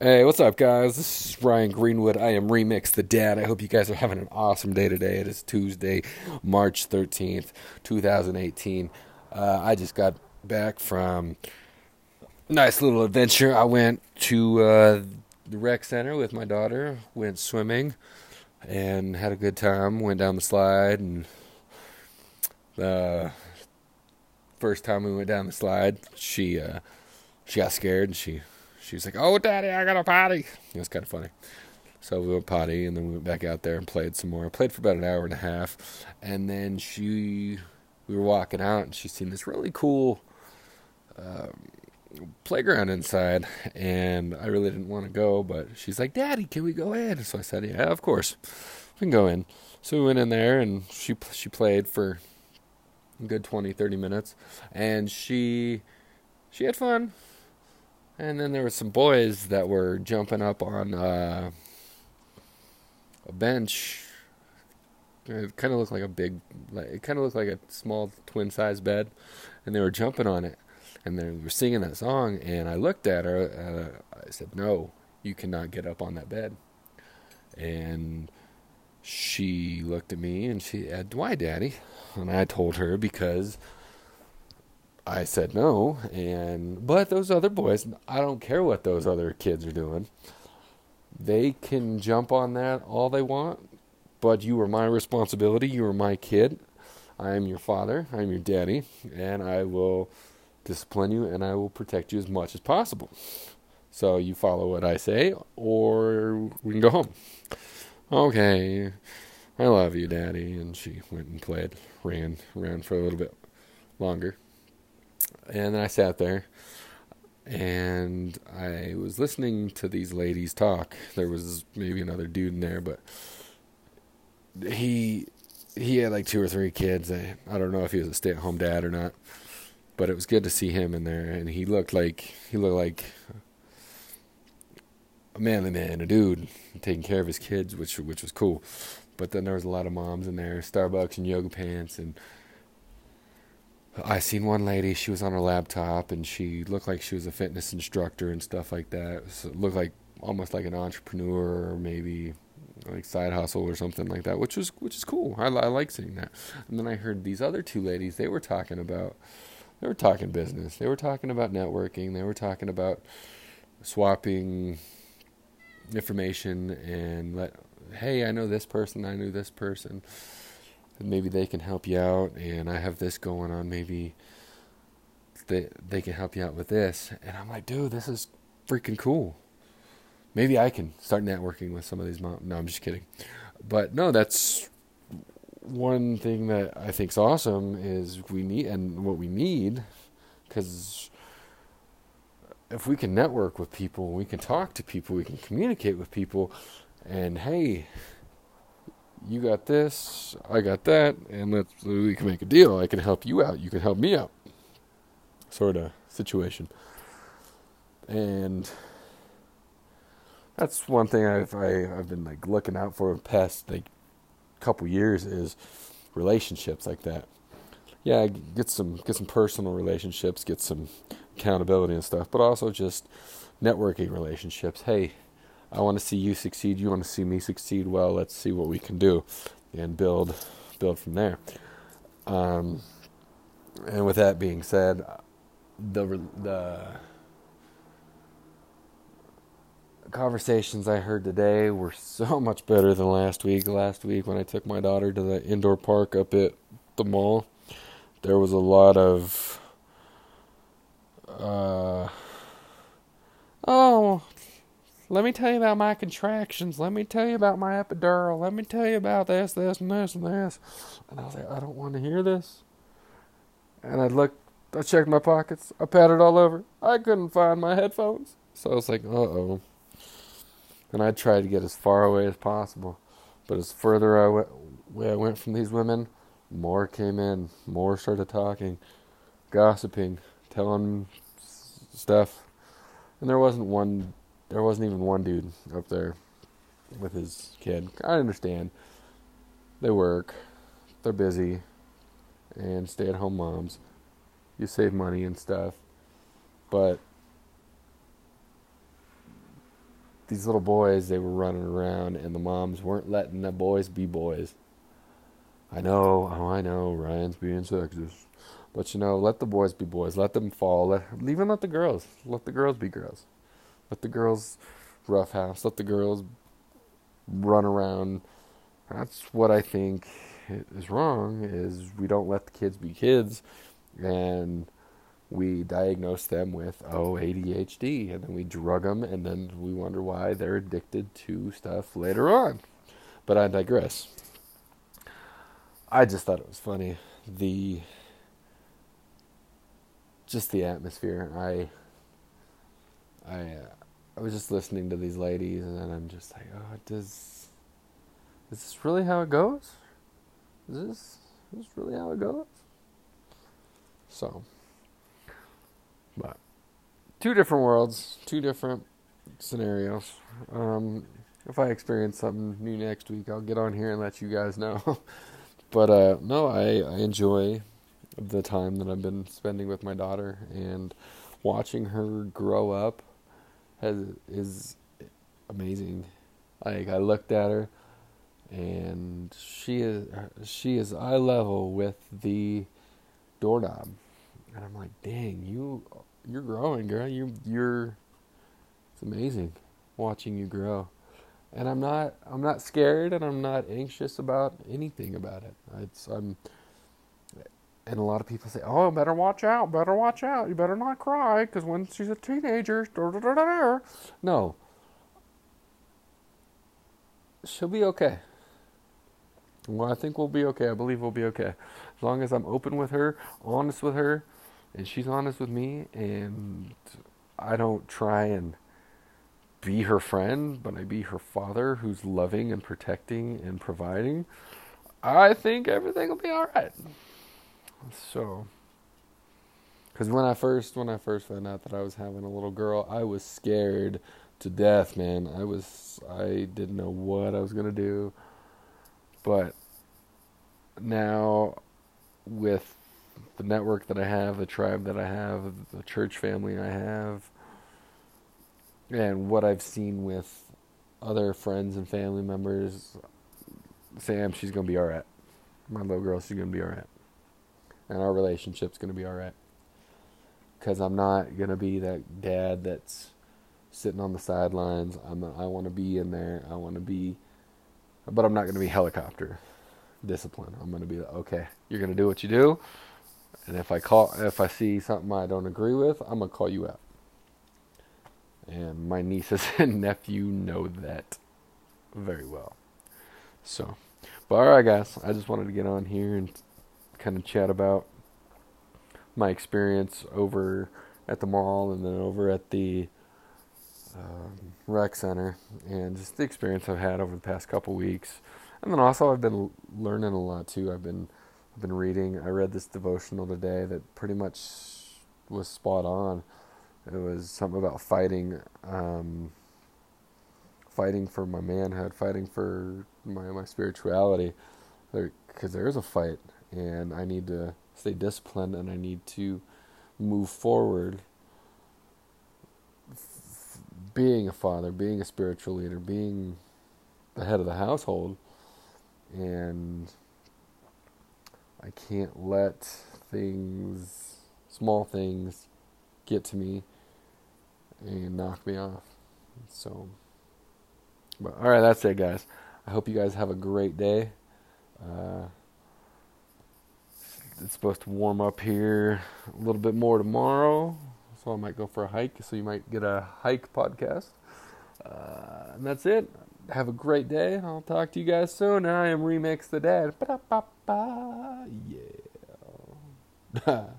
Hey, what's up, guys? This is Ryan Greenwood. I am Remix the Dad. I hope you guys are having an awesome day today. It is Tuesday, March 13th, 2018. I just got back from a nice little adventure. I went to the rec center with my daughter, went swimming, and had a good time. Went down the slide, and the first time we went down the slide, she got scared, and she was like, "Oh, Daddy, I got a potty." It was kind of funny. So we went potty, and then we went back out there and played some more. I played for about an hour and a half. And then we were walking out, and she seen this really cool playground inside. And I really didn't want to go, but she's like, "Daddy, can we go in?" So I said, "Yeah, of course. We can go in." So we went in there, and she played for a good 20, 30 minutes. And she had fun. And then there were some boys that were jumping up on a bench. It kind of looked like a small twin-size bed, and they were jumping on it, and they were singing that song. And I looked at her, I said, "No, you cannot get up on that bed." And she looked at me, and she said, "Why, Daddy?" And I told her because I said no, but those other boys, I don't care what those other kids are doing. They can jump on that all they want, but you are my responsibility. You are my kid. I am your father. I am your daddy, and I will discipline you, and I will protect you as much as possible. So you follow what I say, or we can go home. Okay, I love you, Daddy. And she went and played, ran around for a little bit longer. And then I sat there, and I was listening to these ladies talk. There was maybe another dude in there, but he had like 2 or 3 kids. I don't know if he was a stay-at-home dad or not, but it was good to see him in there. And he looked like a manly man, a dude taking care of his kids, which was cool. But then there was a lot of moms in there, Starbucks and yoga pants, and I seen one lady, she was on her laptop, and she looked like she was a fitness instructor and stuff like that. So it looked like almost like an entrepreneur, or maybe like side hustle or something like that, which is cool. I like seeing that. And then I heard these other 2 ladies, they were talking business. They were talking about networking. They were talking about swapping information and hey, I know this person, I knew this person. Maybe they can help you out, and I have this going on. Maybe they can help you out with this. And I'm like, dude, this is freaking cool. Maybe I can start networking with some of these moms. No, I'm just kidding. But no, that's one thing that I think's awesome is what we need, because if we can network with people, we can talk to people, we can communicate with people, and hey, you got this, I got that, and we can make a deal. I can help you out, you can help me out, sort of situation. And that's one thing I've been like looking out for the past like couple years is relationships like that. Yeah, get some personal relationships, get some accountability and stuff, but also just networking relationships. Hey, I want to see you succeed. You want to see me succeed. Well, let's see what we can do and build from there. And with that being said, the conversations I heard today were so much better than last week. Last week when I took my daughter to the indoor park up at the mall, there was a lot of, let me tell you about my contractions. Let me tell you about my epidural. Let me tell you about this, this, and this, and this. And I was like, I don't want to hear this. And I checked my pockets. I patted all over. I couldn't find my headphones. So I was like, uh-oh. And I tried to get as far away as possible. But as further away I went from these women, more came in. More started talking, gossiping, telling stuff. And there wasn't even one dude up there with his kid. I understand. They work. They're busy. And stay-at-home moms. You save money and stuff. But these little boys, they were running around, and the moms weren't letting the boys be boys. I know, Ryan's being sexist. But, you know, let the boys be boys. Let them fall. Even let the girls. Let the girls be girls. Let the girls roughhouse. Let the girls run around. That's what I think is wrong, is we don't let the kids be kids, and we diagnose them with, ADHD, and then we drug them, and then we wonder why they're addicted to stuff later on. But I digress. I just thought it was funny. Just the atmosphere. I was just listening to these ladies, and then I'm just like, is this really how it goes? Is this really how it goes? So, but two different worlds, two different scenarios. If I experience something new next week, I'll get on here and let you guys know. But I enjoy the time that I've been spending with my daughter, and watching her grow up is amazing. Like, I looked at her, and she is eye level with the doorknob, and I'm like, dang, you're growing, girl. It's amazing watching you grow. And I'm not scared, and I'm not anxious about anything about it. And a lot of people say, oh, better watch out. You better not cry, because when she's a teenager, no. She'll be okay. Well, I think we'll be okay. I believe we'll be okay. As long as I'm open with her, honest with her, and she's honest with me, and I don't try and be her friend, but I be her father who's loving and protecting and providing, I think everything will be all right. So, because when I first found out that I was having a little girl, I was scared to death, man. I didn't know what I was going to do. But now, with the network that I have, the tribe that I have, the church family I have, and what I've seen with other friends and family members, Sam, she's going to be all right. My little girl, she's going to be all right. And our relationship's going to be all right. Because I'm not going to be that dad that's sitting on the sidelines. I want to be in there. I want to be... But I'm not going to be helicopter discipline. I'm going to be like, okay, you're going to do what you do. And if I see something I don't agree with, I'm going to call you out. And my nieces and nephew know that very well. So, but all right, guys. I just wanted to get on here and kind of chat about my experience over at the mall, and then over at the rec center, and just the experience I've had over the past couple weeks. And then also I've been learning a lot too. I've been reading. I read this devotional today that pretty much was spot on. It was something about fighting, fighting for my manhood, fighting for my spirituality, because there is a fight. And I need to stay disciplined, and I need to move forward being a father, being a spiritual leader, being the head of the household. And I can't let small things get to me and knock me off. So, but all right, that's it, guys. I hope you guys have a great day. It's supposed to warm up here a little bit more tomorrow, so I might go for a hike, so you might get a hike podcast. And that's it. Have a great day. I'll talk to you guys soon. I am Remix the Dad. Ba-da-ba-ba. Yeah.